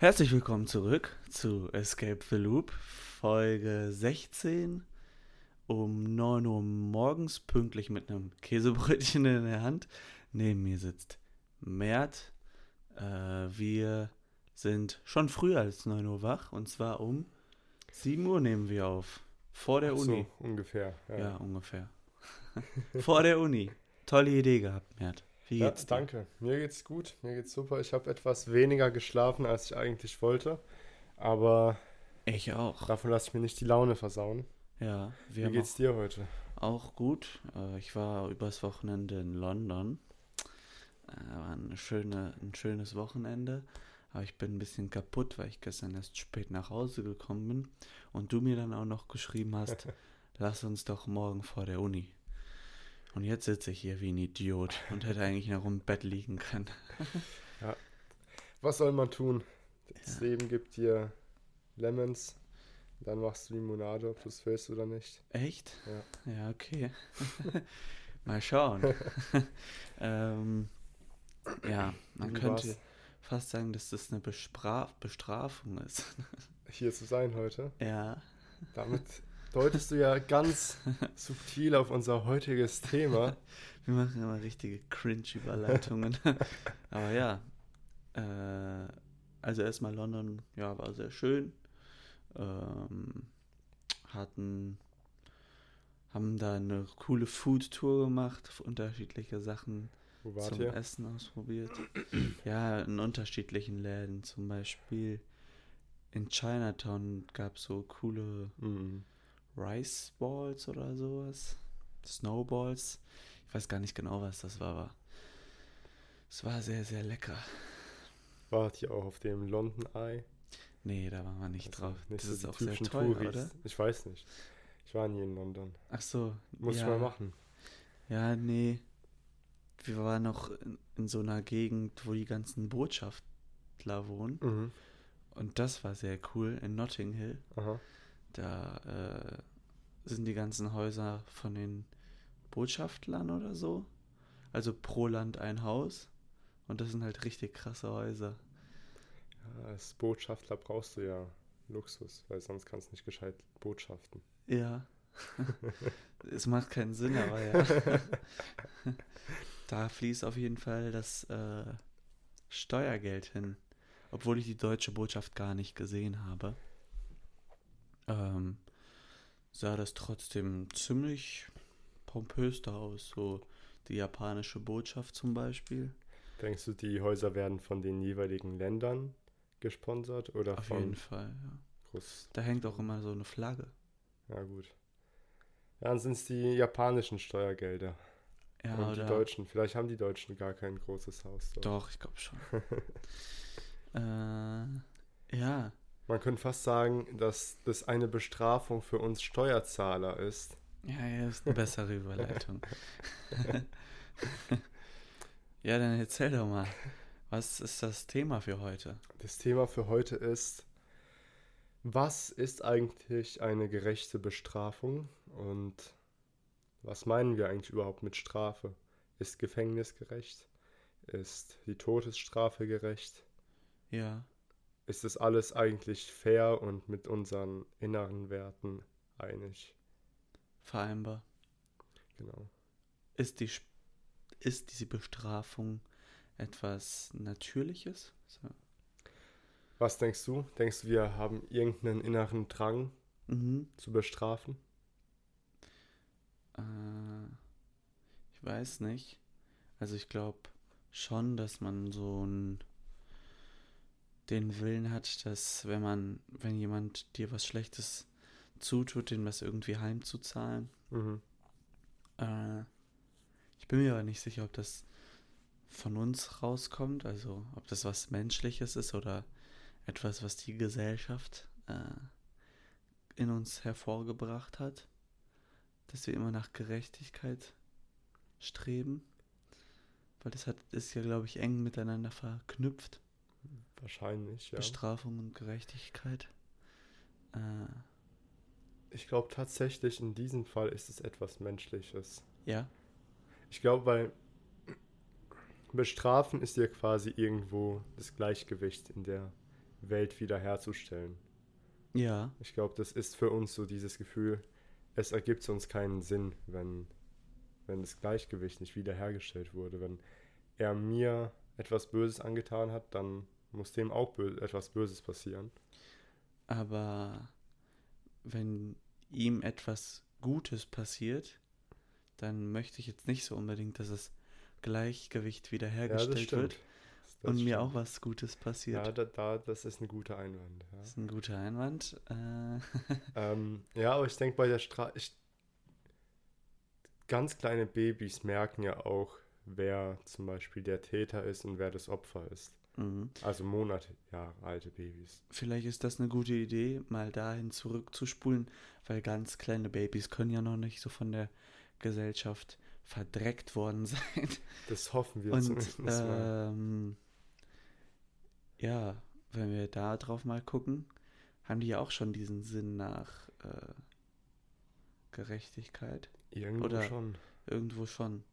Herzlich willkommen zurück zu Escape the Loop, Folge 16, um 9 Uhr morgens, pünktlich mit einem Käsebrötchen in der Hand. Neben mir sitzt Mert. Wir sind schon früher als 9 Uhr wach, und zwar um 7 Uhr nehmen wir auf, vor der Uni. So, ungefähr. Ja, ungefähr. Vor der Uni. Tolle Idee gehabt, Mert. Wie geht's dir? Danke. Mir geht's gut, mir geht's super. Ich habe etwas weniger geschlafen, als ich eigentlich wollte, aber ich auch. Davon lasse ich mir nicht die Laune versauen. Ja. Wie geht's dir heute? Auch gut. Ich war übers Wochenende in London. War ein schönes Wochenende, aber ich bin ein bisschen kaputt, weil ich gestern erst spät nach Hause gekommen bin und du mir dann auch noch geschrieben hast, lass uns doch morgen vor der Uni. Und jetzt sitze ich hier wie ein Idiot und hätte eigentlich noch im Bett liegen können. Ja. Was soll man tun? Das Leben gibt dir Lemons, dann machst du Limonade, ob du es willst oder nicht. Echt? Ja, ja, okay. Mal schauen. Ja, man könnte fast sagen, dass das eine Bestrafung ist. Hier zu sein heute? Ja. Damit deutest du ja ganz subtil auf unser heutiges Thema. Wir machen immer richtige Cringe-Überleitungen. Aber ja, also erstmal London, ja, war sehr schön. Haben da eine coole Food-Tour gemacht, unterschiedliche Sachen zum Essen ausprobiert. Ja, in unterschiedlichen Läden, zum Beispiel in Chinatown gab es so coole Rice Balls oder sowas. Snowballs. Ich weiß gar nicht genau, was das war, aber es war sehr, sehr lecker. Wart ihr auch auf dem London Eye? Nee, da waren wir nicht drauf. Nicht das so ist auch sehr teuer, Touris, oder? Ich weiß nicht. Ich war nie in London. Ach so. Muss ich mal machen. Ja, nee. Wir waren noch in so einer Gegend, wo die ganzen Botschafter wohnen. Mhm. Und das war sehr cool, in Notting Hill. Aha. Da sind die ganzen Häuser von den Botschaftern oder so. Also pro Land ein Haus. Und das sind halt richtig krasse Häuser. Ja, als Botschafter brauchst du ja Luxus, weil sonst kannst du nicht gescheit botschaften. Ja. Es macht keinen Sinn, aber ja. Da fließt auf jeden Fall das Steuergeld hin. Obwohl ich die deutsche Botschaft gar nicht gesehen habe. Sah das trotzdem ziemlich pompös da aus, so die japanische Botschaft zum Beispiel. Denkst du, die Häuser werden von den jeweiligen Ländern gesponsert oder auf jeden Fall, ja. Russland. Da hängt auch immer so eine Flagge. Ja, gut. Dann sind es die japanischen Steuergelder. Ja, und oder die Deutschen. Vielleicht haben die Deutschen gar kein großes Haus dort. Doch, ich glaube schon. Ja. Man könnte fast sagen, dass das eine Bestrafung für uns Steuerzahler ist. Ja, ja, ist eine bessere Überleitung. Ja, dann erzähl doch mal, was ist das Thema für heute? Das Thema für heute ist, was ist eigentlich eine gerechte Bestrafung und was meinen wir eigentlich überhaupt mit Strafe? Ist Gefängnis gerecht? Ist die Todesstrafe gerecht? Ja. Ist das alles eigentlich fair und mit unseren inneren Werten einig? Vereinbar. Genau. Ist diese Bestrafung etwas Natürliches? So. Was denkst du? Denkst du, wir haben irgendeinen inneren Drang zu bestrafen? Ich weiß nicht. Also ich glaube schon, dass man so den Willen hat, dass wenn jemand dir was Schlechtes zutut, dem das irgendwie heimzuzahlen. Mhm. Ich bin mir aber nicht sicher, ob das von uns rauskommt, also ob das was Menschliches ist oder etwas, was die Gesellschaft in uns hervorgebracht hat, dass wir immer nach Gerechtigkeit streben, weil das ist ja, glaube ich, eng miteinander verknüpft. Wahrscheinlich, ja. Bestrafung und Gerechtigkeit. Ich glaube tatsächlich, in diesem Fall ist es etwas Menschliches. Ja. Ich glaube, weil bestrafen ist ja quasi irgendwo das Gleichgewicht in der Welt wiederherzustellen. Ja. Ich glaube, das ist für uns so dieses Gefühl, es ergibt uns keinen Sinn, wenn das Gleichgewicht nicht wiederhergestellt wurde. Wenn er mir etwas Böses angetan hat, dann muss dem auch etwas Böses passieren. Aber wenn ihm etwas Gutes passiert, dann möchte ich jetzt nicht so unbedingt, dass das Gleichgewicht wiederhergestellt wird und stimmt. Mir auch was Gutes passiert. Ja, das ist ein guter Einwand. Ja. Das ist ein guter Einwand. Ja, aber ich denke, bei der ganz kleine Babys merken ja auch, wer zum Beispiel der Täter ist und wer das Opfer ist. Mhm. Also Monate, Jahre alte Babys. Vielleicht ist das eine gute Idee, mal dahin zurückzuspulen, weil ganz kleine Babys können ja noch nicht so von der Gesellschaft verdreckt worden sein. Das hoffen wir zumindest mal. Ja, wenn wir da drauf mal gucken, haben die ja auch schon diesen Sinn nach Gerechtigkeit. Irgendwo schon.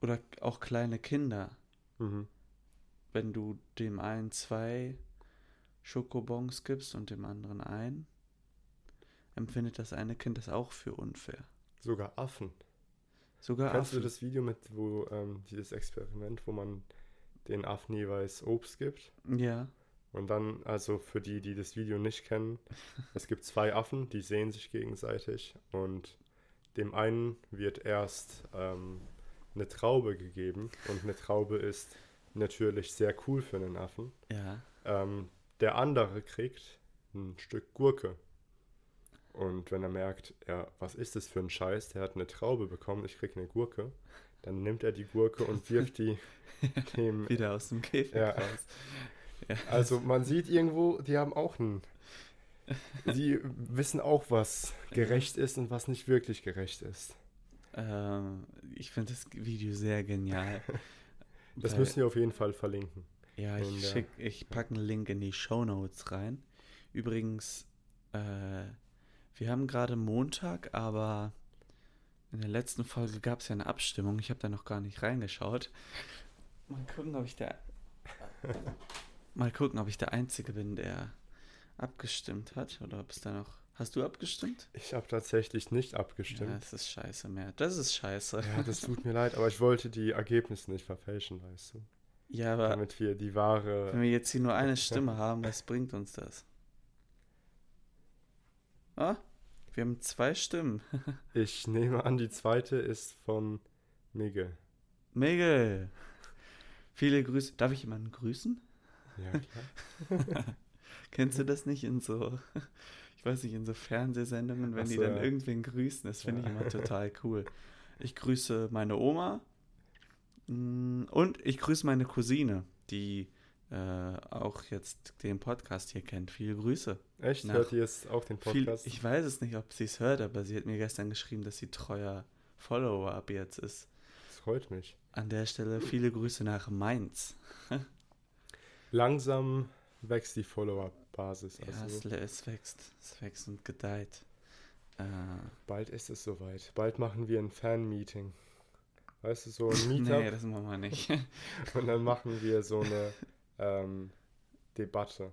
Oder auch kleine Kinder. Mhm. Wenn du dem einen 2 Schokobons gibst und dem anderen 1, empfindet das eine Kind das auch für unfair. Sogar Affen. Kennst du das Video mit, wo dieses Experiment, wo man den Affen jeweils Obst gibt? Ja. Und dann, also für die, die das Video nicht kennen, es gibt 2 Affen, die sehen sich gegenseitig und dem einen wird erst eine Traube gegeben und eine Traube ist natürlich sehr cool für einen Affen. Ja. Der andere kriegt ein Stück Gurke. Und wenn er merkt, ja, was ist das für ein Scheiß, der hat eine Traube bekommen, ich krieg eine Gurke, dann nimmt er die Gurke und wirft die dem wieder aus dem Käfig raus. Ja. Also man sieht irgendwo, die haben auch die wissen auch, was gerecht ist und was nicht wirklich gerecht ist. Ich finde das Video sehr genial. Das müssen wir auf jeden Fall verlinken. Ja, ich packe einen Link in die Shownotes rein. Übrigens, wir haben gerade Montag, aber in der letzten Folge gab es ja eine Abstimmung. Ich habe da noch gar nicht reingeschaut. Mal gucken, ob ich der Einzige bin, der abgestimmt hat. Oder ob es da noch... Hast du abgestimmt? Ich habe tatsächlich nicht abgestimmt. Ja, das ist scheiße, mehr. Das ist scheiße. Ja, das tut mir leid, aber ich wollte die Ergebnisse nicht verfälschen, weißt du. Ja, aber... Damit wir die wahre... Wenn wir jetzt hier nur eine Stimme haben, was bringt uns das? Ah, wir haben 2 Stimmen. Ich nehme an, die zweite ist von Miguel. Miguel! Viele Grüße. Darf ich jemanden grüßen? Ja, klar. Kennst du das nicht in so... Ich weiß nicht, in so Fernsehsendungen, wenn die dann irgendwen grüßen, das finde ich immer total cool. Ich grüße meine Oma und ich grüße meine Cousine, die auch jetzt den Podcast hier kennt. Viele Grüße. Echt? Hört ihr jetzt auch den Podcast? Ich weiß es nicht, ob sie es hört, aber sie hat mir gestern geschrieben, dass sie treuer Follower ab jetzt ist. Das freut mich. An der Stelle viele Grüße nach Mainz. Langsam wächst die Follower-Basis. Ja, also es wächst und gedeiht. Bald ist es soweit. Bald machen wir ein Fan-Meeting. Weißt du, so ein Meetup. Nee, das machen wir nicht. Und dann machen wir so eine Debatte.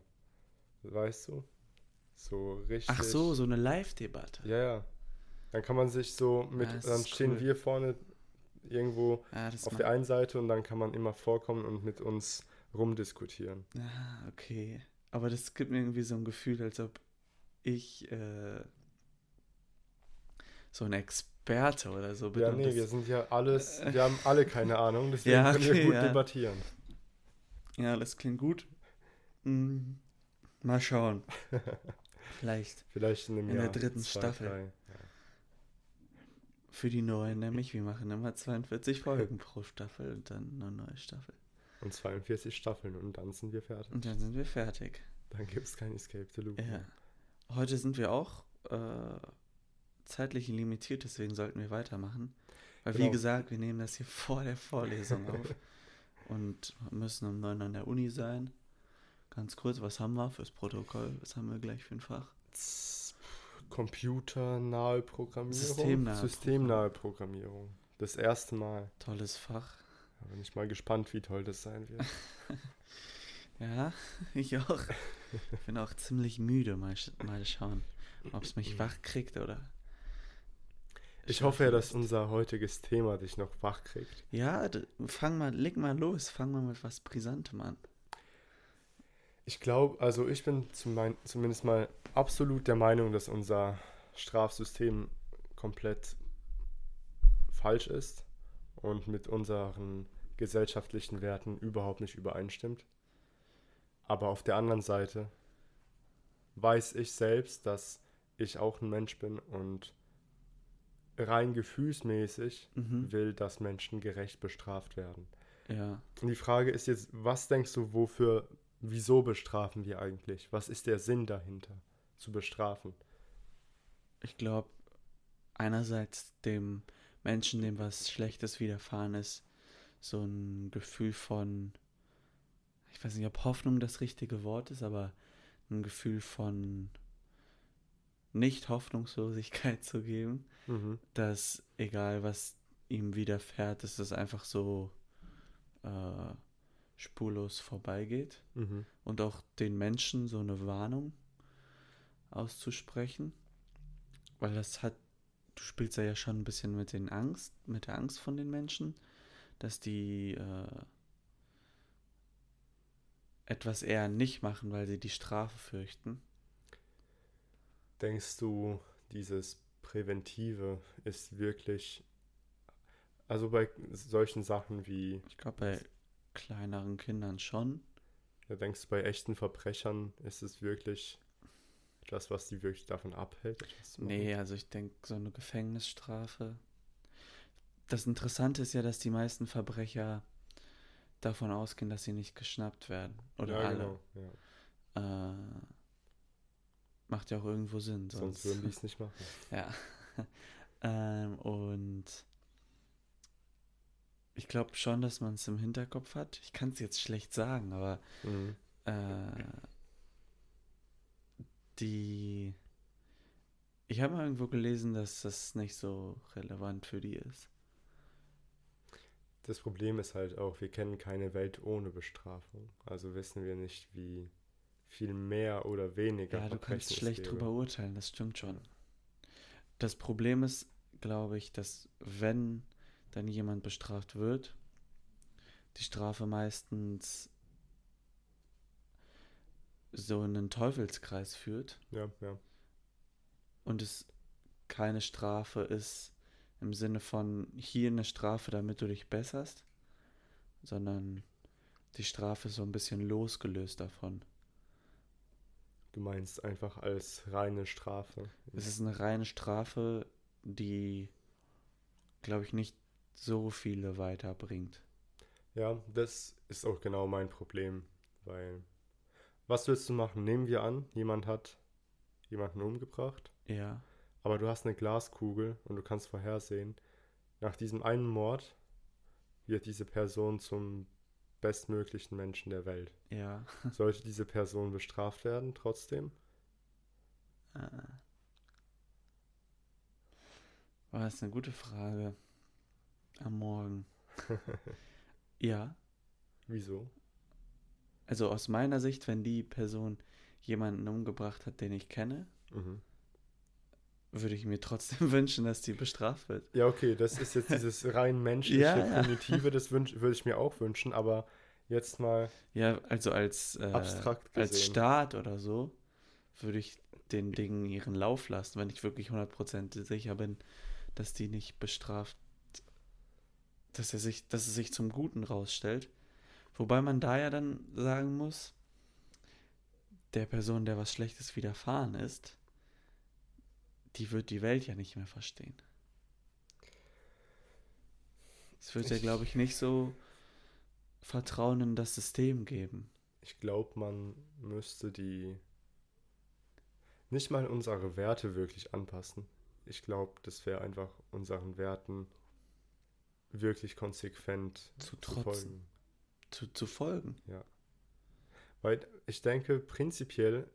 Weißt du? So richtig. Ach so eine Live-Debatte. Ja. Dann kann man sich so mit, dann stehen wir vorne irgendwo auf der einen Seite und dann kann man immer vorkommen und mit uns rumdiskutieren. Ah, okay. Aber das gibt mir irgendwie so ein Gefühl, als ob ich so ein Experte oder so bin. Ja, nee, wir sind ja alles, wir haben alle keine Ahnung, deswegen können wir gut debattieren. Ja, das klingt gut. Mal schauen. Vielleicht in einem Jahr, der 3. Staffel. 3. Ja. Für die Neuen nämlich, wir machen immer 42 Folgen pro Staffel und dann eine neue Staffel. Und 42 Staffeln und dann sind wir fertig. Dann gibt es kein Escape the Loop. Ja. Heute sind wir auch zeitlich limitiert, deswegen sollten wir weitermachen. Weil wie gesagt, wir nehmen das hier vor der Vorlesung auf und müssen um 9 an der Uni sein. Ganz kurz, was haben wir fürs Protokoll? Was haben wir gleich für ein Fach? Computernahe Programmierung. Systemnahe Programmierung. Das erste Mal. Tolles Fach. Da bin ich mal gespannt, wie toll das sein wird. Ja, ich auch. Ich bin auch ziemlich müde. Mal schauen, ob es mich wach kriegt oder... Ich hoffe ja, dass unser heutiges Thema dich noch wach kriegt. Ja, leg mal los. Fang mal mit was Brisantem an. Ich glaube, also ich bin zumindest mal absolut der Meinung, dass unser Strafsystem komplett falsch ist und mit unseren gesellschaftlichen Werten überhaupt nicht übereinstimmt. Aber auf der anderen Seite weiß ich selbst, dass ich auch ein Mensch bin und rein gefühlsmäßig will, dass Menschen gerecht bestraft werden. Ja. Und die Frage ist jetzt, was denkst du, wieso bestrafen wir eigentlich? Was ist der Sinn dahinter, zu bestrafen? Ich glaube, einerseits dem Menschen, dem was Schlechtes widerfahren ist, so ein Gefühl von, ich weiß nicht, ob Hoffnung das richtige Wort ist, aber ein Gefühl von Nicht-Hoffnungslosigkeit zu geben, dass egal was ihm widerfährt, dass das einfach so spurlos vorbeigeht und auch den Menschen so eine Warnung auszusprechen, weil du spielst ja schon ein bisschen mit der Angst von den Menschen, dass die etwas eher nicht machen, weil sie die Strafe fürchten. Denkst du, dieses Präventive ist wirklich, also bei solchen Sachen wie... Ich glaube, bei kleineren Kindern schon. Ja, denkst du, bei echten Verbrechern ist es wirklich das, was die wirklich davon abhält? Nee, also ich denke, so eine Gefängnisstrafe. Das Interessante ist ja, dass die meisten Verbrecher davon ausgehen, dass sie nicht geschnappt werden. Oder ja, alle. Genau, ja. Macht ja auch irgendwo Sinn. Sonst würden die es nicht machen. Ja. Und ich glaube schon, dass man es im Hinterkopf hat. Ich kann es jetzt schlecht sagen, aber ich habe mal irgendwo gelesen, dass das nicht so relevant für die ist. Das Problem ist halt auch, wir kennen keine Welt ohne Bestrafung. Also wissen wir nicht, wie viel mehr oder weniger. Ja, du kannst schlecht drüber urteilen, das stimmt schon. Das Problem ist, glaube ich, dass wenn dann jemand bestraft wird, die Strafe meistens so in einen Teufelskreis führt. Ja, ja. Und es keine Strafe ist im Sinne von hier eine Strafe, damit du dich besserst, sondern die Strafe ist so ein bisschen losgelöst davon. Du meinst einfach als reine Strafe. Es ist eine reine Strafe, die, glaube ich, nicht so viele weiterbringt. Ja, das ist auch genau mein Problem, weil was willst du machen? Nehmen wir an, jemand hat jemanden umgebracht. Ja. Aber du hast eine Glaskugel und du kannst vorhersehen, nach diesem einen Mord wird diese Person zum bestmöglichen Menschen der Welt. Ja. Sollte diese Person bestraft werden trotzdem? War das eine gute Frage. Am Morgen. Ja. Wieso? Also aus meiner Sicht, wenn die Person jemanden umgebracht hat, den ich kenne, würde ich mir trotzdem wünschen, dass die bestraft wird. Ja, okay, das ist jetzt dieses rein menschliche, ja, Primitive, das würde ich mir auch wünschen, aber jetzt mal... Ja, also als, abstrakt gesehen, als Staat oder so würde ich den Dingen ihren Lauf lassen, wenn ich wirklich 100% sicher bin, dass die nicht bestraft, dass es sich zum Guten rausstellt. Wobei man da ja dann sagen muss, der Person, der was Schlechtes widerfahren ist, die wird die Welt ja nicht mehr verstehen. Es wird ja, glaube ich, nicht so Vertrauen in das System geben. Ich glaube, man müsste nicht mal unsere Werte wirklich anpassen. Ich glaube, das wäre einfach unseren Werten wirklich konsequent folgen. Zu folgen? Ja. Weil ich denke, prinzipiell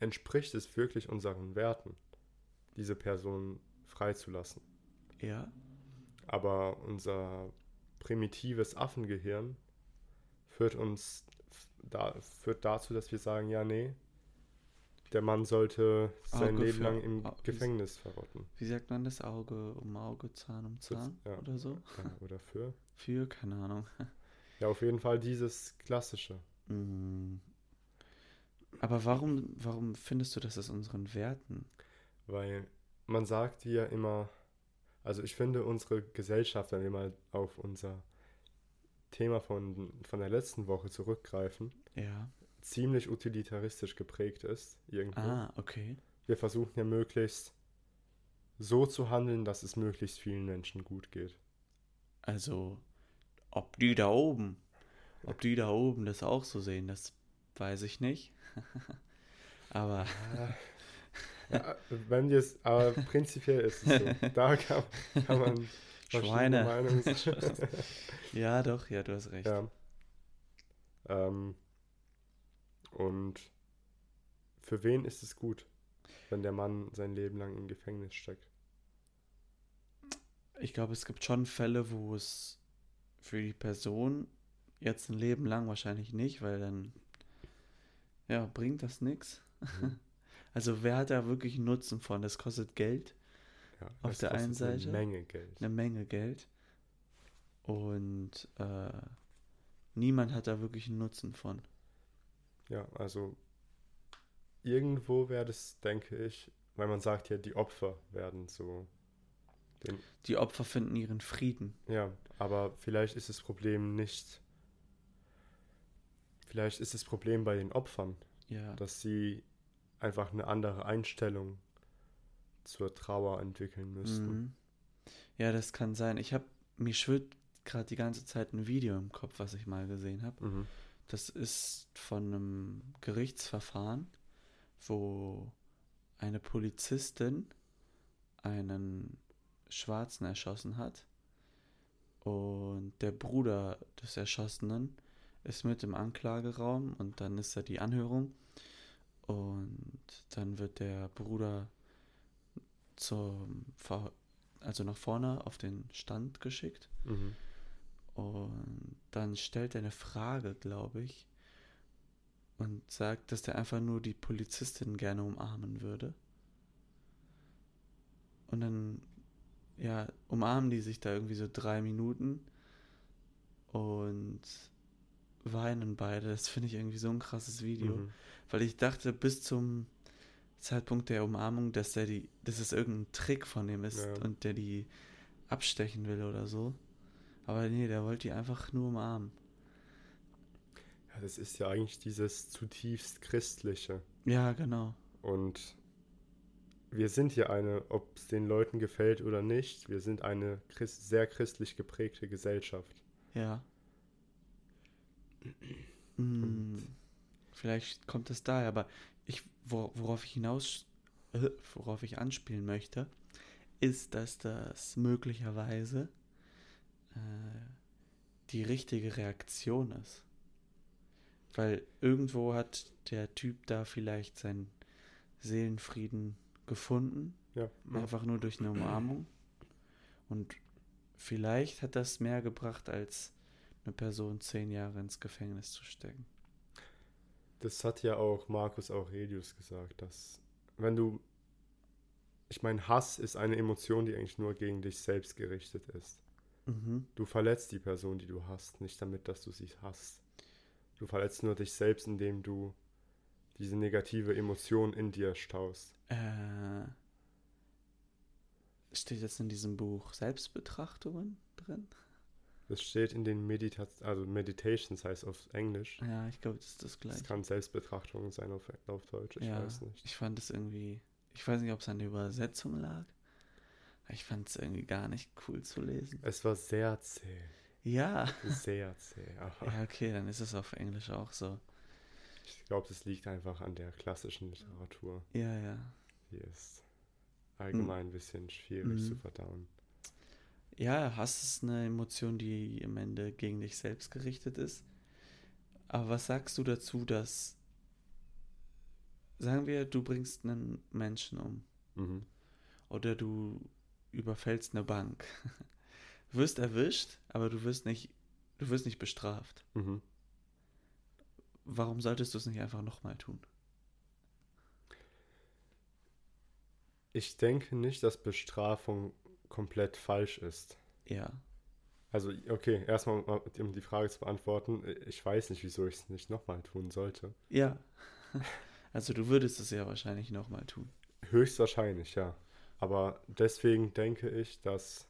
entspricht es wirklich unseren Werten, diese Person freizulassen. Ja. Aber unser primitives Affengehirn führt uns führt dazu, dass wir sagen, ja, nee, der Mann sollte sein Leben lang im Gefängnis verrotten. Wie sagt man das? Auge um Auge, Zahn um Zahn oder so? Ja, oder für? Für, keine Ahnung. Ja, auf jeden Fall dieses Klassische. Mhm. Aber warum findest du, dass das unseren Werten? Weil man sagt ja immer, also ich finde unsere Gesellschaft, wenn wir mal auf unser Thema von der letzten Woche zurückgreifen, ja, ziemlich utilitaristisch geprägt ist irgendwo. Ah, okay. Wir versuchen ja möglichst so zu handeln, dass es möglichst vielen Menschen gut geht. Also, ob die da oben das auch so sehen, das weiß ich nicht. Aber ja, wenn wir es, aber prinzipiell ist es so. Da kann man verschiedene Meinungen. Ja, doch, ja, du hast recht. Ja. Und für wen ist es gut, wenn der Mann sein Leben lang im Gefängnis steckt? Ich glaube, es gibt schon Fälle, wo es für die Person jetzt ein Leben lang wahrscheinlich nicht, weil dann ja, bringt das nichts. Mhm. Also wer hat da wirklich einen Nutzen von? Das kostet Geld. Ja, auf der einen Seite. Eine Menge Geld. Und niemand hat da wirklich einen Nutzen von. Ja, also irgendwo wäre das, denke ich, weil man sagt ja, die Opfer werden so. Die Opfer finden ihren Frieden. Ja, aber vielleicht ist das Problem bei den Opfern, ja, dass sie einfach eine andere Einstellung zur Trauer entwickeln müssten. Mhm. Ja, das kann sein. Mir schwirrt gerade die ganze Zeit ein Video im Kopf, was ich mal gesehen habe. Mhm. Das ist von einem Gerichtsverfahren, wo eine Polizistin einen Schwarzen erschossen hat und der Bruder des Erschossenen ist mit im Anklageraum und dann ist da die Anhörung und dann wird der Bruder also nach vorne auf den Stand geschickt. Mhm. Und dann stellt er eine Frage, glaube ich, und sagt, dass er einfach nur die Polizistin gerne umarmen würde. Und dann, ja, umarmen die sich da irgendwie so 3 Minuten und weinen beide. Das finde ich irgendwie so ein krasses Video. Mhm. Weil ich dachte, bis zum Zeitpunkt der Umarmung, dass es irgendein Trick von ihm ist, ja, und der die abstechen will oder so. Aber nee, der wollte die einfach nur umarmen. Ja, das ist ja eigentlich dieses zutiefst Christliche. Ja, genau. Und wir sind hier ob es den Leuten gefällt oder nicht, wir sind eine sehr christlich geprägte Gesellschaft. Ja. Vielleicht kommt das daher, aber worauf ich anspielen möchte, ist, dass das möglicherweise die richtige Reaktion ist. Weil irgendwo hat der Typ da vielleicht seinen Seelenfrieden gefunden, ja, einfach nur durch eine Umarmung. Und vielleicht hat das mehr gebracht, als eine Person 10 Jahre ins Gefängnis zu stecken. Das hat ja auch Marcus Aurelius gesagt, dass ich meine, Hass ist eine Emotion, die eigentlich nur gegen dich selbst gerichtet ist. Du verletzt die Person, die du hast, nicht damit, dass du sie hasst. Du verletzt nur dich selbst, indem du diese negative Emotion in dir staust. Steht jetzt in diesem Buch Selbstbetrachtungen drin? Das steht in den Meditations heißt auf Englisch. Ja, ich glaube, das ist das Gleiche. Es kann Selbstbetrachtungen sein auf Deutsch, ich weiß nicht. Ich fand es irgendwie, ich weiß nicht, ob es an der Übersetzung lag. Ich fand es irgendwie gar nicht cool zu lesen. Es war sehr zäh. Ja. Sehr zäh. Aha. Ja, okay, dann ist es auf Englisch auch so. Ich glaube, das liegt einfach an der klassischen Literatur. Ja, ja. Die ist allgemein ein bisschen schwierig zu verdauen. Ja, Hass ist eine Emotion, die im Ende gegen dich selbst gerichtet ist. Aber was sagst du dazu, dass, sagen wir, du bringst einen Menschen um. Mhm. Oder du überfällst eine Bank. Du wirst erwischt, aber du wirst nicht bestraft. Mhm. warum solltest du es nicht einfach nochmal tun? Ich denke nicht, dass Bestrafung komplett falsch ist. Ja. Also, okay, erstmal, um die Frage zu beantworten, ich weiß nicht, wieso ich es nicht nochmal tun sollte. Ja. Also du würdest es ja wahrscheinlich nochmal tun. Höchstwahrscheinlich, ja. Aber deswegen denke ich, dass...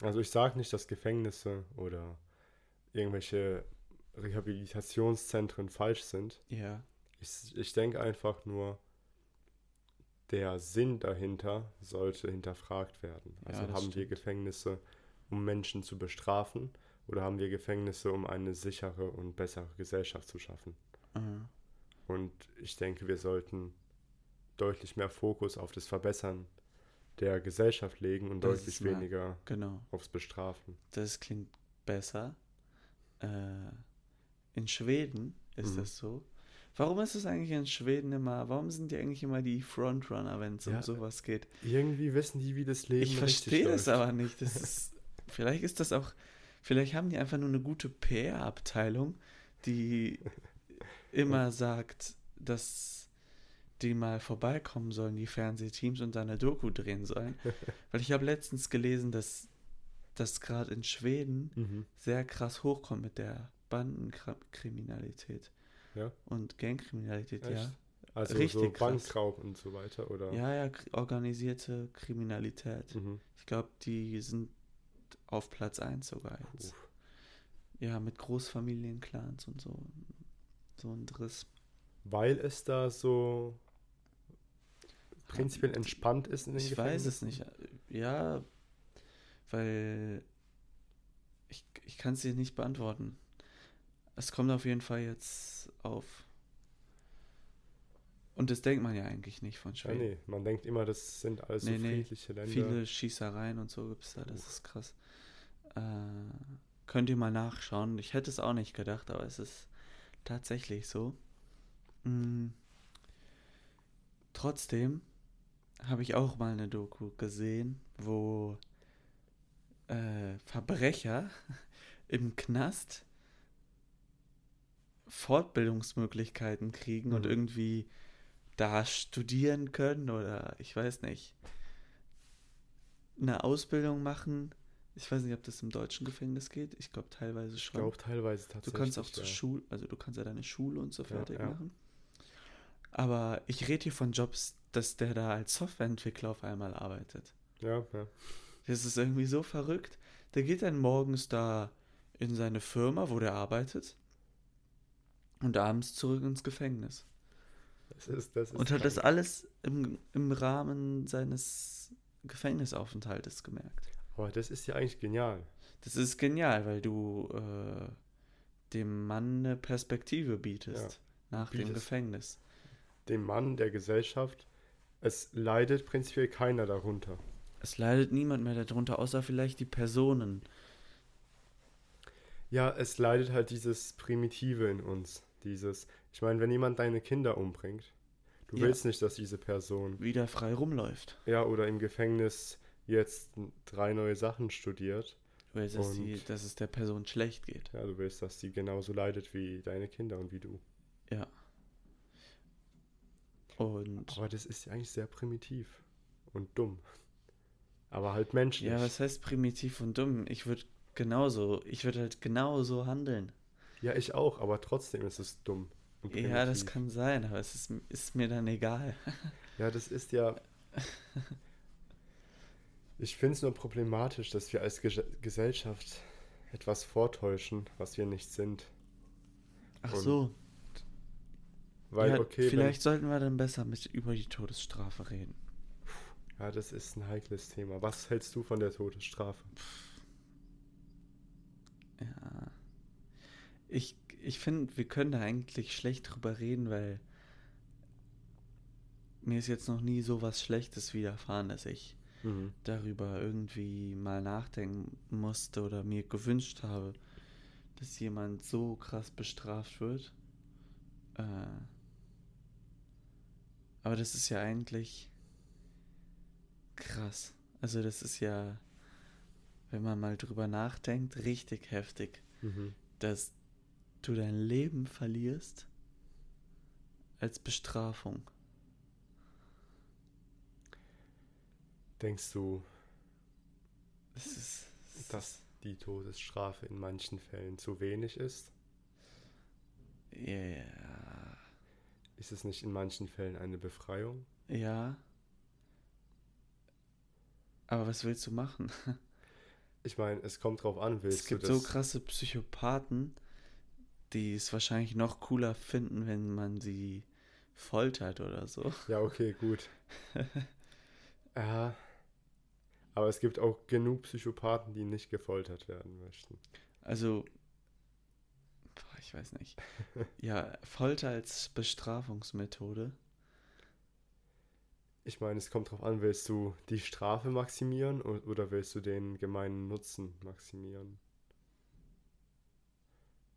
Also ich sage nicht, dass Gefängnisse oder irgendwelche Rehabilitationszentren falsch sind. Ja. Ich denke einfach nur, der Sinn dahinter sollte hinterfragt werden. Also ja, haben wir Gefängnisse, um Menschen zu bestrafen, oder haben wir Gefängnisse, um eine sichere und bessere Gesellschaft zu schaffen? Mhm. Und ich denke, wir sollten deutlich mehr Fokus auf das Verbessern der Gesellschaft legen und das deutlich weniger aufs Bestrafen. Das klingt besser. In Schweden ist das so. Warum ist es eigentlich in Schweden immer, warum sind die eigentlich immer die Frontrunner, wenn es um sowas geht? Irgendwie wissen die, wie das Leben richtig läuft. Ich verstehe das aber nicht. Das ist, vielleicht ist das auch, vielleicht haben die einfach nur eine gute PR-Abteilung, die immer sagt, dass die mal vorbeikommen sollen, die Fernsehteams, und da eine Doku drehen sollen. Weil ich habe letztens gelesen, dass das gerade in Schweden sehr krass hochkommt mit der Bandenkriminalität. Ja? Und Gangkriminalität, echt? Ja. Also richtig so Bankraub krass und so weiter, oder? Ja, organisierte Kriminalität. Ich glaube, die sind auf Platz 1 sogar jetzt. Uff. Ja, mit Großfamilienclans und so. So ein Driss. Weil es da so prinzipiell entspannt ist in den Gefängnissen? Ich weiß es nicht. Ja, weil ich kann es dir nicht beantworten. Es kommt auf jeden Fall jetzt auf. Und das denkt man ja eigentlich nicht von Schweden. Ja, nee, man denkt immer, das sind alles so friedliche Länder. Viele Schießereien und so gibt es da, das ist krass. Könnt ihr mal nachschauen. Ich hätte es auch nicht gedacht, aber es ist tatsächlich so. Trotzdem habe ich auch mal eine Doku gesehen, wo Verbrecher im Knast Fortbildungsmöglichkeiten kriegen und irgendwie da studieren können oder ich weiß nicht, eine Ausbildung machen. Ich weiß nicht, ob das im deutschen Gefängnis geht. Ich glaube teilweise schon. Ich glaube teilweise tatsächlich. Du kannst auch zur Schule, also du kannst ja deine Schule und so fertig machen. Aber ich rede hier von Jobs, dass der da als Softwareentwickler auf einmal arbeitet. Ja, ja. Das ist irgendwie so verrückt. Der geht dann morgens da in seine Firma, wo der arbeitet, und abends zurück ins Gefängnis. Das ist und hat krank. Das alles im Rahmen seines Gefängnisaufenthaltes gemerkt. Aber das ist ja eigentlich genial. Das ist genial, weil du dem Mann eine Perspektive bietest nach dem Gefängnis. Dem Mann, der Gesellschaft. Es leidet prinzipiell keiner darunter. Es leidet niemand mehr darunter, außer vielleicht die Personen. Ja, es leidet halt dieses Primitive in uns. Ich meine, wenn jemand deine Kinder umbringt, du willst nicht, dass diese Person wieder frei rumläuft. Ja, oder im Gefängnis jetzt 3 neue Sachen studiert. Du willst, dass es der Person schlecht geht. Ja, du willst, dass sie genauso leidet wie deine Kinder und wie du. Ja. Aber das ist ja eigentlich sehr primitiv und dumm. Aber halt menschlich. Ja, was heißt primitiv und dumm? Ich würde halt genauso handeln. Ja, ich auch, aber trotzdem ist es dumm. Ja, das kann sein, aber es ist mir dann egal. Ja, das ist ja... Ich finde es nur problematisch, dass wir als Gesellschaft etwas vortäuschen, was wir nicht sind. Ach so. Weil, ja, okay, vielleicht sollten wir dann besser über die Todesstrafe reden. Ja, das ist ein heikles Thema. Was hältst du von der Todesstrafe? Ja. Ich finde, wir können da eigentlich schlecht drüber reden, weil mir ist jetzt noch nie so was Schlechtes widerfahren, dass ich darüber irgendwie mal nachdenken musste oder mir gewünscht habe, dass jemand so krass bestraft wird. Aber das ist ja eigentlich krass. Also das ist ja, wenn man mal drüber nachdenkt, richtig heftig, dass du dein Leben verlierst als Bestrafung. Denkst du, dass die Todesstrafe in manchen Fällen zu wenig ist? Ja. Yeah. Ist es nicht in manchen Fällen eine Befreiung? Ja. Aber was willst du machen? Ich meine, es kommt drauf an, willst du das... Es gibt so krasse Psychopathen, die es wahrscheinlich noch cooler finden, wenn man sie foltert oder so. Ja, okay, gut. Ja, aber es gibt auch genug Psychopathen, die nicht gefoltert werden möchten. Also, ich weiß nicht. Ja, Folter als Bestrafungsmethode. Ich meine, es kommt drauf an, willst du die Strafe maximieren oder willst du den gemeinen Nutzen maximieren?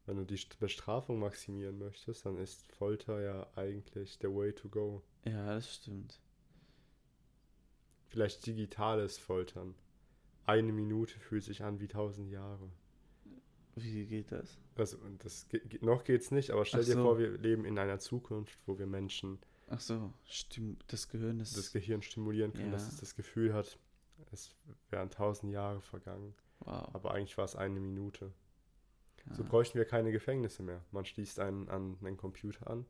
Wenn du die Bestrafung maximieren möchtest, dann ist Folter ja eigentlich the way to go. Ja, das stimmt. Vielleicht digitales Foltern. 1 Minute fühlt sich an wie 1000 Jahre. Wie geht das? Also, das noch geht's nicht, aber stell dir vor, wir leben in einer Zukunft, wo wir Menschen... Ach so, das Gehirn stimulieren kann, ja, dass es das Gefühl hat, es wären 1000 Jahre vergangen. Wow. Aber eigentlich war es 1 Minute. Ja. So bräuchten wir keine Gefängnisse mehr. Man schließt einen an einen Computer an,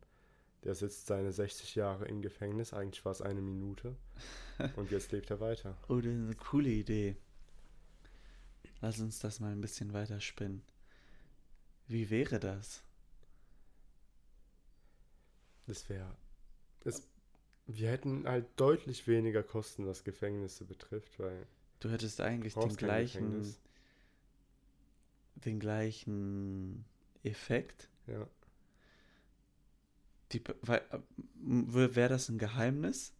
der sitzt seine 60 Jahre im Gefängnis, eigentlich war es 1 Minute und jetzt lebt er weiter. Oh, das ist eine coole Idee. Lass uns das mal ein bisschen weiter spinnen. Wie wäre das? Wir hätten halt deutlich weniger Kosten, was Gefängnisse betrifft, weil... Du hättest eigentlich den gleichen Effekt. Ja. Wäre das ein Geheimnis?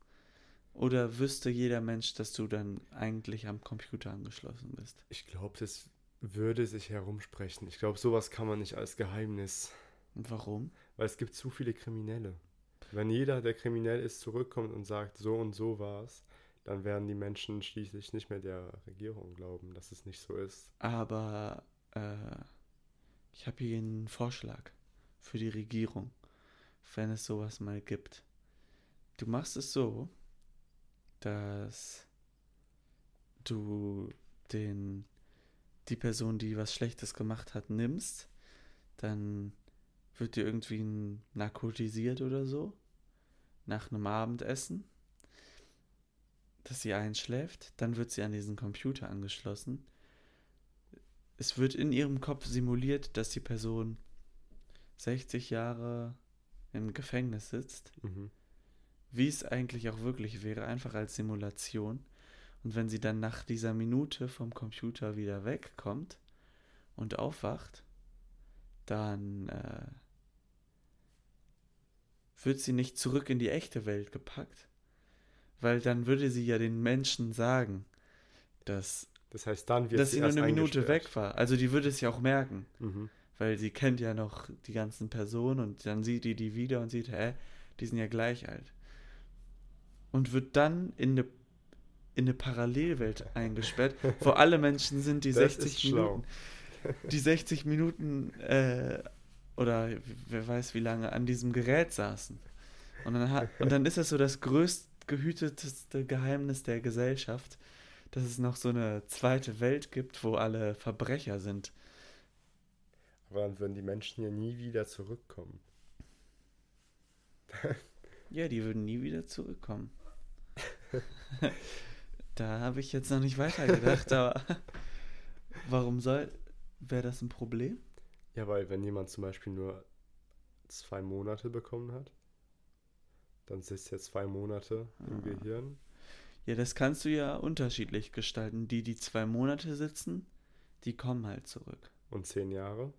Oder wüsste jeder Mensch, dass du dann eigentlich am Computer angeschlossen bist? Ich glaube, das würde sich herumsprechen. Ich glaube, sowas kann man nicht als Geheimnis... Und warum? Weil es gibt zu viele Kriminelle. Wenn jeder, der kriminell ist, zurückkommt und sagt, so und so war's, dann werden die Menschen schließlich nicht mehr der Regierung glauben, dass es nicht so ist. Aber ich habe hier einen Vorschlag für die Regierung, wenn es sowas mal gibt. Du machst es so, dass du die Person, die was Schlechtes gemacht hat, nimmst, dann... wird dir irgendwie narkotisiert oder so, nach einem Abendessen, dass sie einschläft, dann wird sie an diesen Computer angeschlossen. Es wird in ihrem Kopf simuliert, dass die Person 60 Jahre im Gefängnis sitzt, wie es eigentlich auch wirklich wäre, einfach als Simulation. Und wenn sie dann nach dieser Minute vom Computer wieder wegkommt und aufwacht, dann wird sie nicht zurück in die echte Welt gepackt, weil dann würde sie ja den Menschen sagen, dass, das heißt, dann wird dass sie nur eine Minute weg war. Also die würde es ja auch merken, weil sie kennt ja noch die ganzen Personen und dann sieht die die wieder und sieht, die sind ja gleich alt. Und wird dann in eine Parallelwelt eingesperrt, wo alle Menschen sind, die das 60 Minuten... Schlau. Die 60 Minuten oder wer weiß wie lange an diesem Gerät saßen. Und dann ist das so das größtgehüteteste Geheimnis der Gesellschaft, dass es noch so eine zweite Welt gibt, wo alle Verbrecher sind. Aber dann würden die Menschen ja nie wieder zurückkommen. Ja, die würden nie wieder zurückkommen. Da habe ich jetzt noch nicht weitergedacht, aber warum soll... Wäre das ein Problem? Ja, weil wenn jemand zum Beispiel nur 2 Monate bekommen hat, dann sitzt er 2 Monate im Gehirn. Ja, das kannst du ja unterschiedlich gestalten. Die 2 Monate sitzen, die kommen halt zurück. Und 10 Jahre?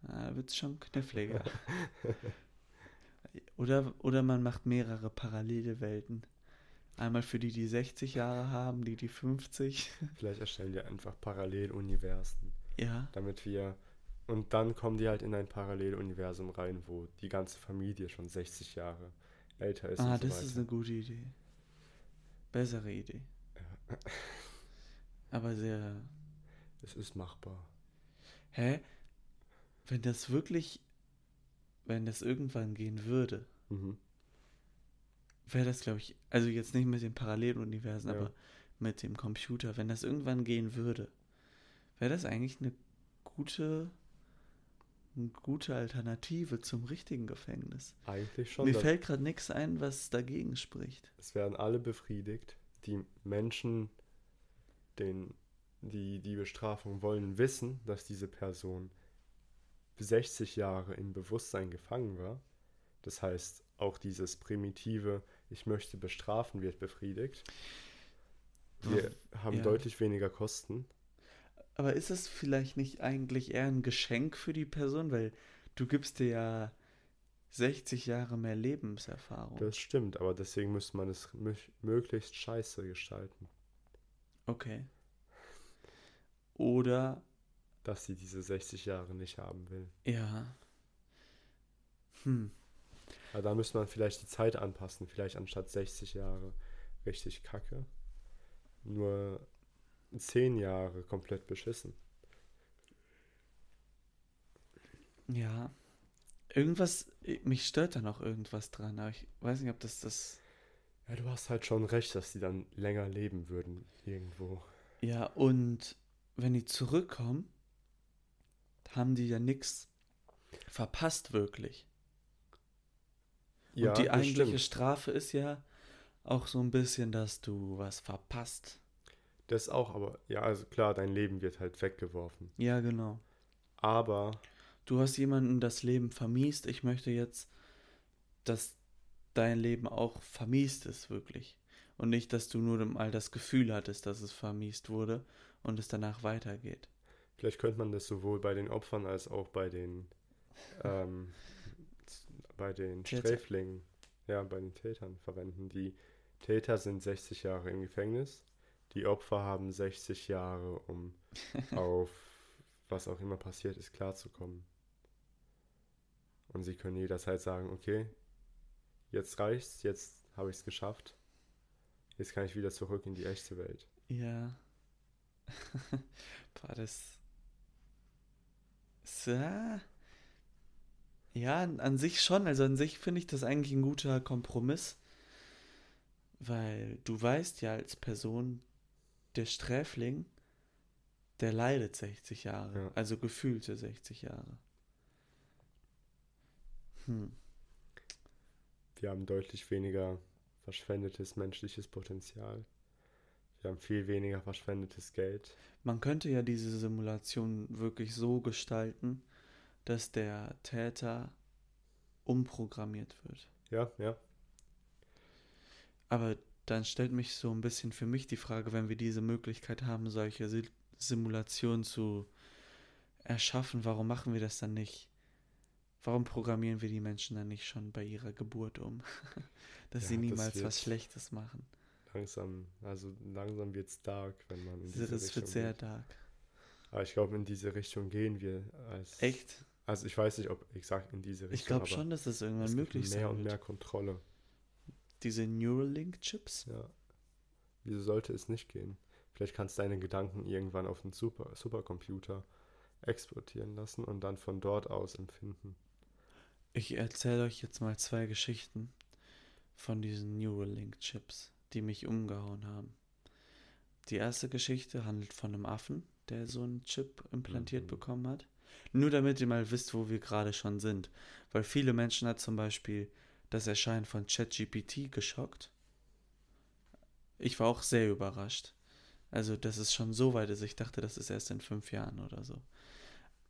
Da wird's schon kniffliger. Oder man macht mehrere parallele Welten. Einmal für die, die 60 Jahre haben, die 50. Vielleicht erstellen wir einfach Paralleluniversen. Ja. Und dann kommen die halt in ein Paralleluniversum rein, wo die ganze Familie schon 60 Jahre älter ist. Ah, das ist eine gute Idee. Bessere Idee. Ja. Aber es ist machbar. Wenn das irgendwann gehen würde, wäre das, glaube ich, also jetzt nicht mit den Paralleluniversen, aber mit dem Computer, wenn das irgendwann gehen würde, wäre das eigentlich eine gute Alternative zum richtigen Gefängnis. Eigentlich schon. Mir fällt gerade nichts ein, was dagegen spricht. Es werden alle befriedigt. Die Menschen, die die Bestrafung wollen, wissen, dass diese Person 60 Jahre im Bewusstsein gefangen war. Das heißt, auch dieses primitive "Ich möchte bestrafen" wird befriedigt. Wir haben deutlich weniger Kosten. Aber ist es vielleicht nicht eigentlich eher ein Geschenk für die Person? Weil du gibst dir ja 60 Jahre mehr Lebenserfahrung. Das stimmt, aber deswegen müsste man es möglichst scheiße gestalten. Okay. Oder dass sie diese 60 Jahre nicht haben will. Ja. Aber da müsste man vielleicht die Zeit anpassen. Vielleicht anstatt 60 Jahre richtig kacke, nur 10 Jahre komplett beschissen. Ja. Irgendwas, mich stört da noch irgendwas dran, aber ich weiß nicht, ob das... Ja, du hast halt schon recht, dass die dann länger leben würden irgendwo. Ja, und wenn die zurückkommen, haben die ja nichts verpasst wirklich. Ja, und die eigentliche Strafe ist ja auch so ein bisschen, dass du was verpasst. Das auch, aber ja, also klar, dein Leben wird halt weggeworfen. Ja, genau. Aber du hast jemandem das Leben vermiest. Ich möchte jetzt, dass dein Leben auch vermiest ist, wirklich. Und nicht, dass du nur mal das Gefühl hattest, dass es vermiest wurde und es danach weitergeht. Vielleicht könnte man das sowohl bei den Opfern als auch bei den bei den Sträflingen, bei den Tätern verwenden. Die Täter sind 60 Jahre im Gefängnis. Die Opfer haben 60 Jahre, um auf was auch immer passiert ist, klarzukommen. Und sie können jederzeit sagen, okay, jetzt reicht's, jetzt habe ich es geschafft. Jetzt kann ich wieder zurück in die echte Welt. Ja. Boah, das... Ja, an sich schon. Also an sich finde ich das eigentlich ein guter Kompromiss. Weil du weißt ja als Person, der Sträfling, der leidet 60 Jahre. Ja. Also gefühlte 60 Jahre. Wir haben deutlich weniger verschwendetes menschliches Potenzial. Wir haben viel weniger verschwendetes Geld. Man könnte ja diese Simulation wirklich so gestalten, dass der Täter umprogrammiert wird. Ja, ja. Aber dann stellt mich so ein bisschen für mich die Frage, wenn wir diese Möglichkeit haben, solche Simulationen zu erschaffen, warum machen wir das dann nicht? Warum programmieren wir die Menschen dann nicht schon bei ihrer Geburt um? Dass sie niemals was Schlechtes machen. Langsam wird es dark, wenn man in diese Richtung geht. Das wird sehr dark. Aber ich glaube, in diese Richtung gehen wir. Echt? Also ich weiß nicht, ob exakt in diese Richtung. Ich glaube schon, dass das irgendwann möglich sein wird. Mehr und mehr Kontrolle. Diese Neuralink-Chips? Ja. Wieso sollte es nicht gehen? Vielleicht kannst du deine Gedanken irgendwann auf den Supercomputer exportieren lassen und dann von dort aus empfinden. Ich erzähle euch jetzt mal 2 Geschichten von diesen Neuralink-Chips, die mich umgehauen haben. Die erste Geschichte handelt von einem Affen, der so einen Chip implantiert bekommen hat. Nur damit ihr mal wisst, wo wir gerade schon sind. Weil viele Menschen hat zum Beispiel das Erscheinen von ChatGPT geschockt. Ich war auch sehr überrascht. Also das ist schon so weit ist. Ich dachte, das ist erst in 5 Jahren oder so.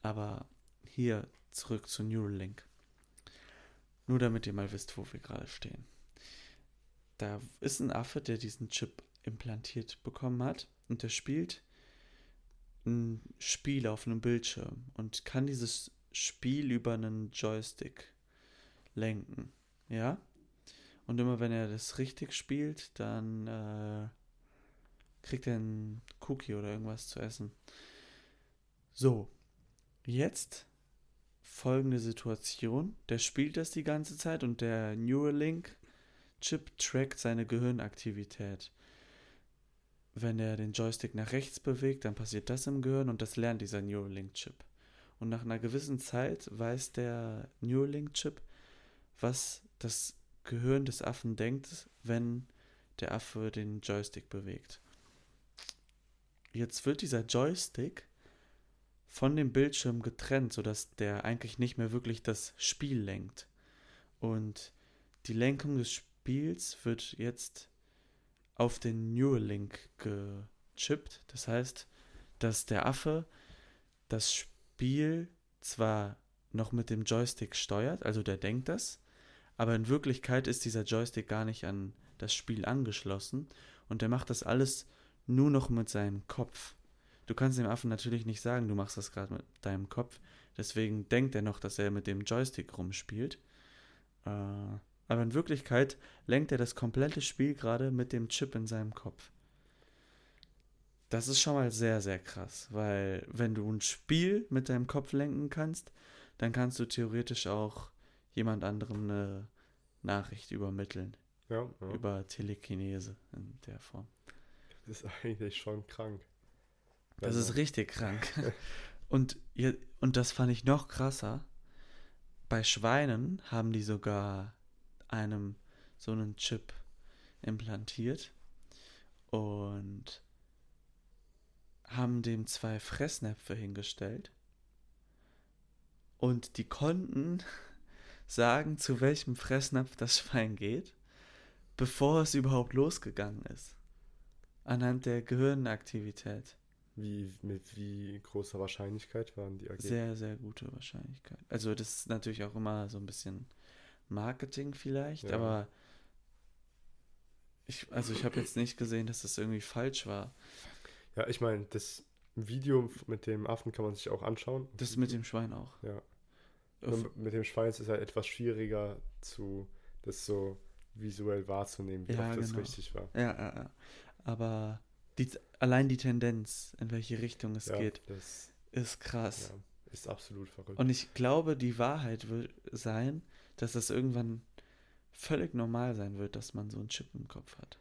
Aber hier zurück zu Neuralink. Nur damit ihr mal wisst, wo wir gerade stehen. Da ist ein Affe, der diesen Chip implantiert bekommen hat. Und der spielt ein Spiel auf einem Bildschirm. Und kann dieses Spiel über einen Joystick lenken. Ja, und immer wenn er das richtig spielt, dann kriegt er einen Cookie oder irgendwas zu essen. So, jetzt folgende Situation. Der spielt das die ganze Zeit und der Neuralink-Chip trackt seine Gehirnaktivität. Wenn er den Joystick nach rechts bewegt, dann passiert das im Gehirn und das lernt dieser Neuralink-Chip. Und nach einer gewissen Zeit weiß der Neuralink-Chip, was das Gehirn des Affen denkt, wenn der Affe den Joystick bewegt. Jetzt wird dieser Joystick von dem Bildschirm getrennt, sodass der eigentlich nicht mehr wirklich das Spiel lenkt. Und die Lenkung des Spiels wird jetzt auf den Neuralink gechippt. Das heißt, dass der Affe das Spiel zwar noch mit dem Joystick steuert, also der denkt das, aber in Wirklichkeit ist dieser Joystick gar nicht an das Spiel angeschlossen und der macht das alles nur noch mit seinem Kopf. Du kannst dem Affen natürlich nicht sagen, du machst das gerade mit deinem Kopf, deswegen denkt er noch, dass er mit dem Joystick rumspielt. Aber in Wirklichkeit lenkt er das komplette Spiel gerade mit dem Chip in seinem Kopf. Das ist schon mal sehr, sehr krass, weil wenn du ein Spiel mit deinem Kopf lenken kannst, dann kannst du theoretisch auch jemand anderem eine Nachricht übermitteln. Ja. Über Telekinese in der Form. Das ist eigentlich schon krank. Das ist richtig krank. Und das fand ich noch krasser. Bei Schweinen haben die sogar so einen Chip implantiert und haben dem 2 Fressnäpfe hingestellt und die konnten sagen, zu welchem Fressnapf das Schwein geht, bevor es überhaupt losgegangen ist. Anhand der Gehirnaktivität. Mit wie großer Wahrscheinlichkeit waren die Ergebnisse? Sehr, sehr gute Wahrscheinlichkeit. Also das ist natürlich auch immer so ein bisschen Marketing vielleicht, ja. Aber ich habe jetzt nicht gesehen, dass das irgendwie falsch war. Ja, ich meine, das Video mit dem Affen kann man sich auch anschauen. Das mit dem Schwein auch. Ja. Mit dem Schwein ist es halt etwas schwieriger, das so visuell wahrzunehmen, wie ja, oft genau. Das richtig war. Ja. Aber allein die Tendenz, in welche Richtung es geht, ist krass. Ja, ist absolut verrückt. Und ich glaube, die Wahrheit wird sein, dass das irgendwann völlig normal sein wird, dass man so einen Chip im Kopf hat.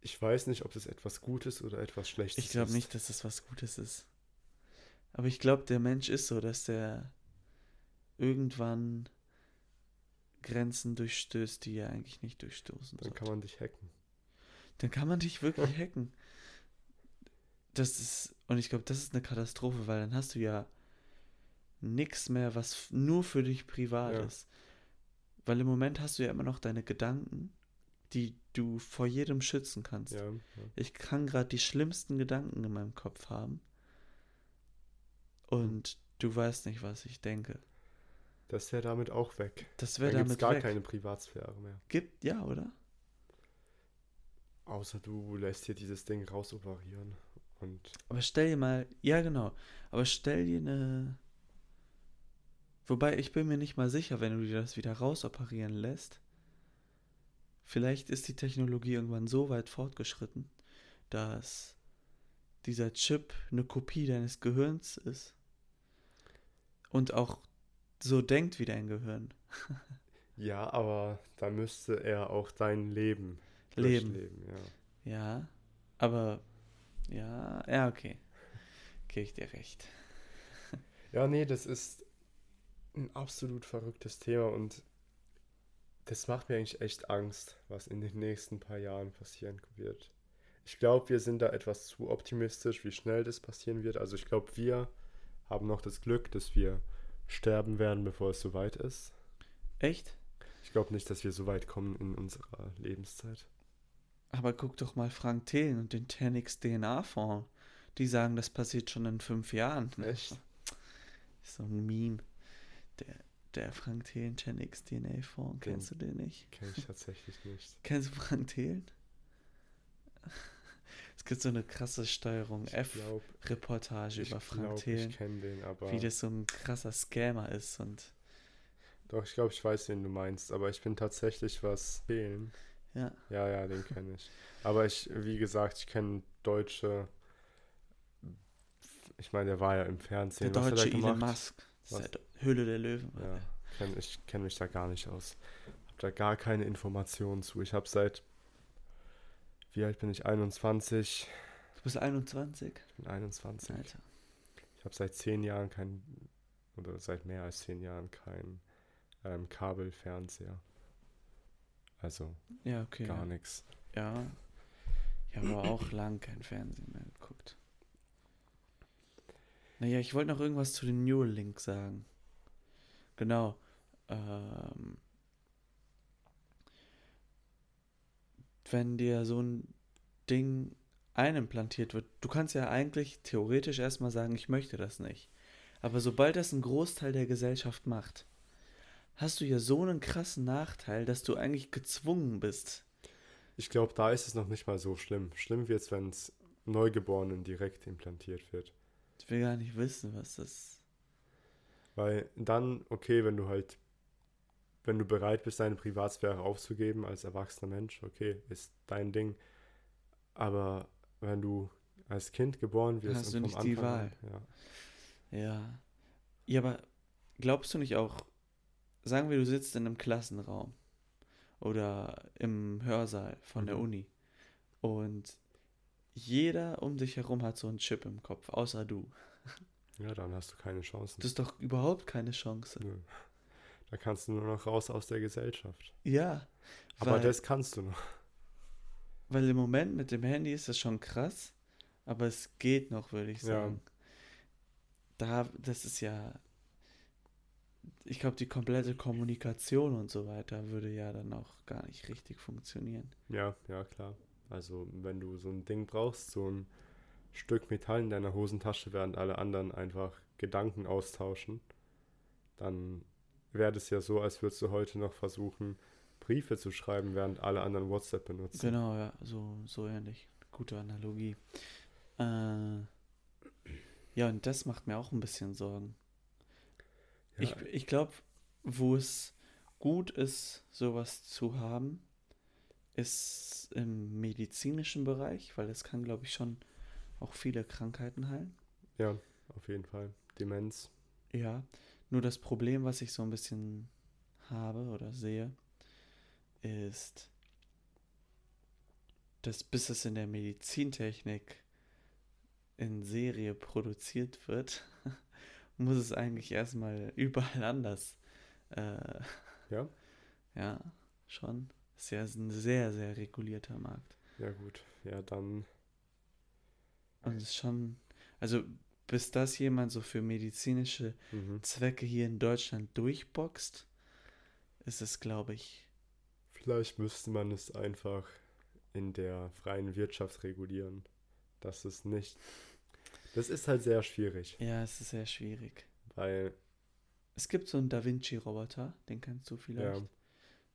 Ich weiß nicht, ob das etwas Gutes oder etwas Schlechtes ist. Ich glaube nicht, dass das was Gutes ist. Aber ich glaube, der Mensch ist so, dass der irgendwann Grenzen durchstößt, die er eigentlich nicht durchstoßen sollte. Dann kann man dich hacken. Dann kann man dich wirklich hacken. Und ich glaube, das ist eine Katastrophe, weil dann hast du ja nichts mehr, was nur für dich privat ist. Weil im Moment hast du ja immer noch deine Gedanken, die du vor jedem schützen kannst. Ja. Ich kann gerade die schlimmsten Gedanken in meinem Kopf haben und du weißt nicht, was ich denke. Das wäre damit auch weg. Da gibt es gar keine Privatsphäre mehr. Oder? Außer du lässt hier dieses Ding rausoperieren. Aber stell dir mal, ja genau, aber stell dir eine... Wobei, ich bin mir nicht mal sicher, wenn du dir das wieder rausoperieren lässt. Vielleicht ist die Technologie irgendwann so weit fortgeschritten, dass dieser Chip eine Kopie deines Gehirns ist und auch so denkt wie dein Gehirn. Ja, aber dann müsste er auch dein Leben durchleben. Ja, aber ja, okay. Gebe ich dir recht. Ja, nee, das ist ein absolut verrücktes Thema und das macht mir eigentlich echt Angst, was in den nächsten paar Jahren passieren wird. Ich glaube, wir sind da etwas zu optimistisch, wie schnell das passieren wird. Also ich glaube, wir haben noch das Glück, dass wir sterben werden, bevor es soweit ist. Echt? Ich glaube nicht, dass wir so weit kommen in unserer Lebenszeit. Aber guck doch mal Frank Thelen und den 10xDNA-Fonds. Die sagen, das passiert schon in 5 Jahren. Echt? So ein Meme. Der Frank Thelen 10xDNA-Fonds, kennst du den nicht? Kenn ich tatsächlich nicht. Kennst du Frank Thelen? Es gibt so eine krasse Steuerung F-Reportage über Frank Thelen. Ich kenne den, aber... Wie das so ein krasser Scammer ist und... Doch, ich glaube, ich weiß, wen du meinst, aber ich bin tatsächlich was Thelen. Ja. Ja, den kenne ich. Aber ich kenne deutsche... Ich meine, der war ja im Fernsehen. Der deutsche Elon Musk. Höhle der Löwen. Ja, ich kenne mich da gar nicht aus. Habe da gar keine Informationen zu. Ich habe seit, wie alt bin ich? 21. Du bist 21? Ich bin 21. Alter. Ich Ich habe seit 10 Jahren kein, oder seit mehr als 10 Jahren kein Kabelfernseher. Also ja, okay, gar nichts. Ja, ich habe auch lang kein Fernsehen mehr geguckt. Naja, ich wollte noch irgendwas zu dem Neuralink sagen. Genau. Wenn dir so ein Ding einimplantiert wird, du kannst ja eigentlich theoretisch erstmal sagen, ich möchte das nicht. Aber sobald das ein Großteil der Gesellschaft macht, hast du ja so einen krassen Nachteil, dass du eigentlich gezwungen bist. Ich glaube, da ist es noch nicht mal so schlimm. Schlimm wird es, wenn es Neugeborenen direkt implantiert wird. Ich will gar nicht wissen, was das ist. Weil dann, okay, wenn du bereit bist, deine Privatsphäre aufzugeben als erwachsener Mensch, okay, ist dein Ding. Aber wenn du als Kind geboren wirst, hast du nicht die Wahl. Ja. Ja. Ja, aber glaubst du nicht auch, sagen wir, du sitzt in einem Klassenraum oder im Hörsaal von der Uni und jeder um dich herum hat so einen Chip im Kopf, außer du. Ja, dann hast du keine Chance. Das ist doch überhaupt keine Chance. Nö. Da kannst du nur noch raus aus der Gesellschaft. Ja. Aber das kannst du noch. Weil im Moment mit dem Handy ist das schon krass, aber es geht noch, würde ich sagen. Ja. Das ist ja, ich glaube, die komplette Kommunikation und so weiter würde ja dann auch gar nicht richtig funktionieren. Ja, ja, klar. Also wenn du so ein Ding brauchst, so ein Stück Metall in deiner Hosentasche, während alle anderen einfach Gedanken austauschen, dann wäre das ja so, als würdest du heute noch versuchen, Briefe zu schreiben, während alle anderen WhatsApp benutzen. Genau, ja, so ähnlich. Gute Analogie. Ja, und das macht mir auch ein bisschen Sorgen. Ja. Ich glaube, wo es gut ist, sowas zu haben, ist im medizinischen Bereich, weil das kann, glaube ich, schon auch viele Krankheiten heilen. Ja, auf jeden Fall. Demenz. Ja, nur das Problem, was ich so ein bisschen habe oder sehe, ist, dass bis es in der Medizintechnik in Serie produziert wird, muss es eigentlich erstmal überall anders. Ja? Ja, schon. Ist ja ein sehr, sehr regulierter Markt. Ja gut, ja dann. Und es ist schon, also bis das jemand so für medizinische Zwecke hier in Deutschland durchboxt, ist es, glaube ich. Vielleicht müsste man es einfach in der freien Wirtschaft regulieren. Das ist nicht, das ist halt sehr schwierig. Ja, es ist sehr schwierig. Weil es gibt so einen Da Vinci-Roboter, den kannst du vielleicht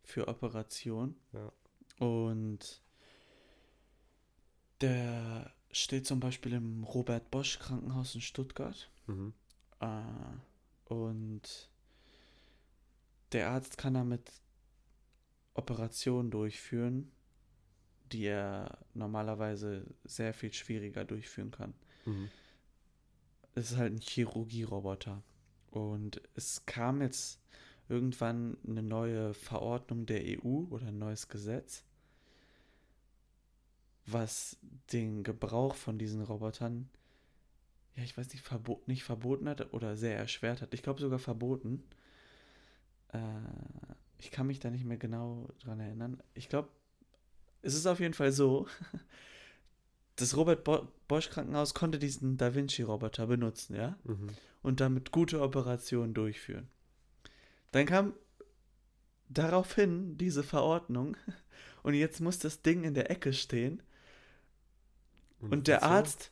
für Operation. Ja. Und der steht zum Beispiel im Robert-Bosch-Krankenhaus in Stuttgart. Mhm. Und der Arzt kann damit Operationen durchführen, die er normalerweise sehr viel schwieriger durchführen kann. Mhm. Es ist halt ein Chirurgie-Roboter. Und es kam jetzt irgendwann eine neue Verordnung der EU oder ein neues Gesetz, was den Gebrauch von diesen Robotern, ja, ich weiß nicht, verboten hat oder sehr erschwert hat. Ich glaube sogar verboten. Ich kann mich da nicht mehr genau dran erinnern. Ich glaube, es ist auf jeden Fall so, das Robert-Bosch-Krankenhaus konnte diesen Da Vinci-Roboter benutzen, ja? Mhm. Und damit gute Operationen durchführen. Dann kam daraufhin diese Verordnung und jetzt muss das Ding in der Ecke stehen und der Arzt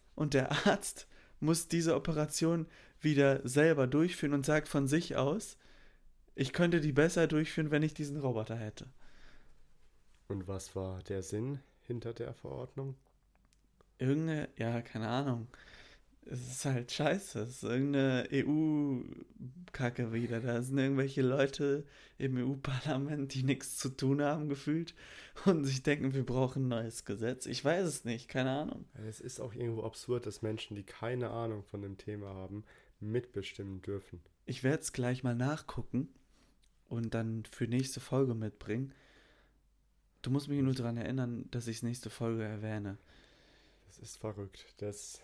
muss diese Operation wieder selber durchführen und sagt von sich aus, ich könnte die besser durchführen, wenn ich diesen Roboter hätte. Und was war der Sinn hinter der Verordnung? Irgendeine, ja, keine Ahnung. Es ist halt scheiße, es ist irgendeine EU-Kacke wieder. Da sind irgendwelche Leute im EU-Parlament, die nichts zu tun haben gefühlt und sich denken, wir brauchen ein neues Gesetz. Ich weiß es nicht, keine Ahnung. Es ist auch irgendwo absurd, dass Menschen, die keine Ahnung von dem Thema haben, mitbestimmen dürfen. Ich werde es gleich mal nachgucken und dann für nächste Folge mitbringen. Du musst mich nur daran erinnern, dass ich es nächste Folge erwähne. Das ist verrückt, das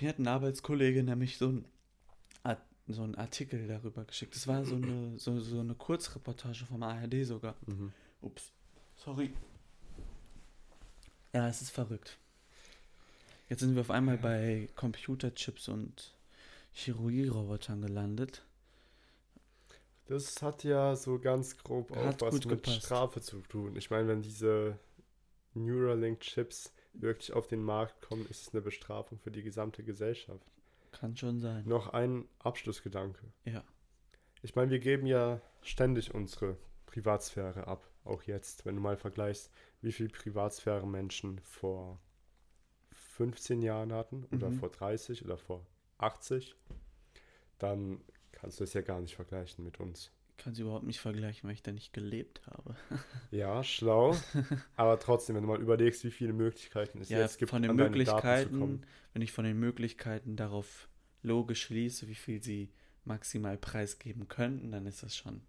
Mir hat ein Arbeitskollege nämlich so einen Artikel darüber geschickt. Das war so eine Kurzreportage vom ARD sogar. Mhm. Ups, sorry. Ja, es ist verrückt. Jetzt sind wir auf einmal bei Computerchips und Chirurgie-Robotern gelandet. Das hat ja so ganz grob auch was mit Strafe zu tun. Ich meine, wenn diese Neuralink-Chips wirklich auf den Markt kommen, ist es eine Bestrafung für die gesamte Gesellschaft. Kann schon sein. Noch ein Abschlussgedanke. Ja. Ich meine, wir geben ja ständig unsere Privatsphäre ab. Auch jetzt, wenn du mal vergleichst, wie viel Privatsphäre Menschen vor 15 Jahren hatten oder vor 30 oder vor 80, dann kannst du es ja gar nicht vergleichen mit uns. Ich kann es überhaupt nicht vergleichen, weil ich da nicht gelebt habe. Ja, schlau. Aber trotzdem, wenn du mal überlegst, wie viele Möglichkeiten es jetzt gibt, an deine Daten zu kommen. Wenn ich von den Möglichkeiten darauf logisch schließe, wie viel sie maximal preisgeben könnten, dann ist das schon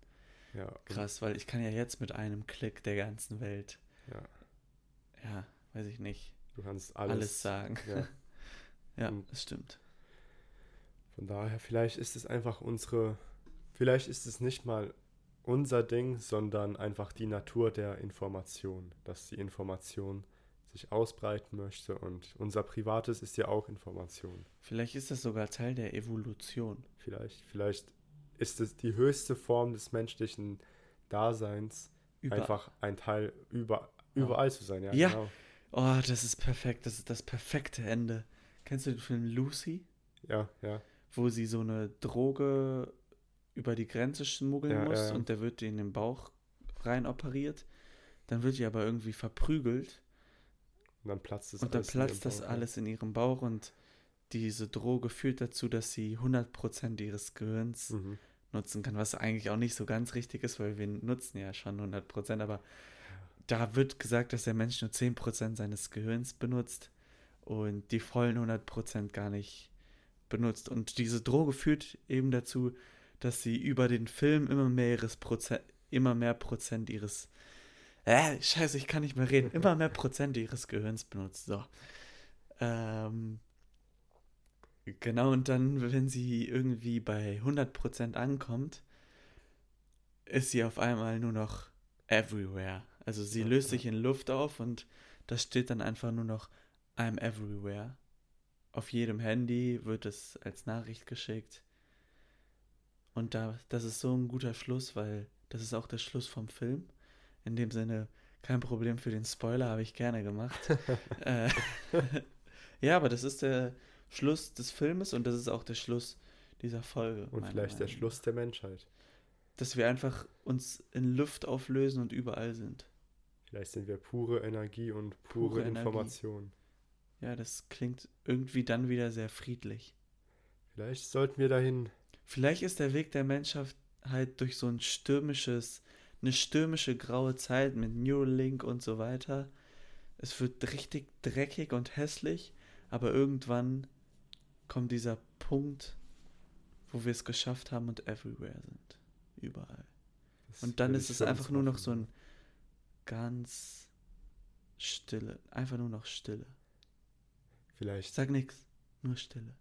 krass, weil ich kann ja jetzt mit einem Klick der ganzen Welt weiß ich nicht. Du kannst alles sagen. Ja, ja, das stimmt. Von daher, vielleicht ist es nicht mal unser Ding, sondern einfach die Natur der Information, dass die Information sich ausbreiten möchte und unser Privates ist ja auch Information. Vielleicht ist das sogar Teil der Evolution. Vielleicht ist es die höchste Form des menschlichen Daseins, einfach ein Teil überall zu sein. Ja, genau. Oh, das ist perfekt, das ist das perfekte Ende. Kennst du den Film Lucy? Ja, ja. Wo sie so eine Droge über die Grenze schmuggeln muss und der wird in den Bauch rein operiert. Dann wird die aber irgendwie verprügelt. Und dann platzt alles in ihrem Bauch und diese Droge führt dazu, dass sie 100% ihres Gehirns nutzen kann, was eigentlich auch nicht so ganz richtig ist, weil wir nutzen ja schon 100%, aber da wird gesagt, dass der Mensch nur 10% seines Gehirns benutzt und die vollen 100% gar nicht benutzt. Und diese Droge führt eben dazu, dass sie über den Film immer mehr Prozent ihres... Scheiße, ich kann nicht mehr reden. Immer mehr Prozent ihres Gehirns benutzt. So. Genau, und dann, wenn sie irgendwie bei 100% ankommt, ist sie auf einmal nur noch everywhere. Also sie löst sich in Luft auf und das steht dann einfach nur noch I'm everywhere. Auf jedem Handy wird es als Nachricht geschickt. Und das ist so ein guter Schluss, weil das ist auch der Schluss vom Film. In dem Sinne, kein Problem für den Spoiler, habe ich gerne gemacht. Ja, aber das ist der Schluss des Filmes und das ist auch der Schluss dieser Folge. Und vielleicht der Schluss der Menschheit. Dass wir einfach uns in Luft auflösen und überall sind. Vielleicht sind wir pure Energie und pure Information. Ja, das klingt irgendwie dann wieder sehr friedlich. Vielleicht sollten wir dahin... Vielleicht ist der Weg der Menschheit halt durch so eine stürmische graue Zeit mit Neuralink und so weiter. Es wird richtig dreckig und hässlich, aber irgendwann kommt dieser Punkt, wo wir es geschafft haben und everywhere sind. Überall. Und dann ist es einfach nur noch so ein ganz Stille. Einfach nur noch Stille. Vielleicht. Sag nichts, nur Stille.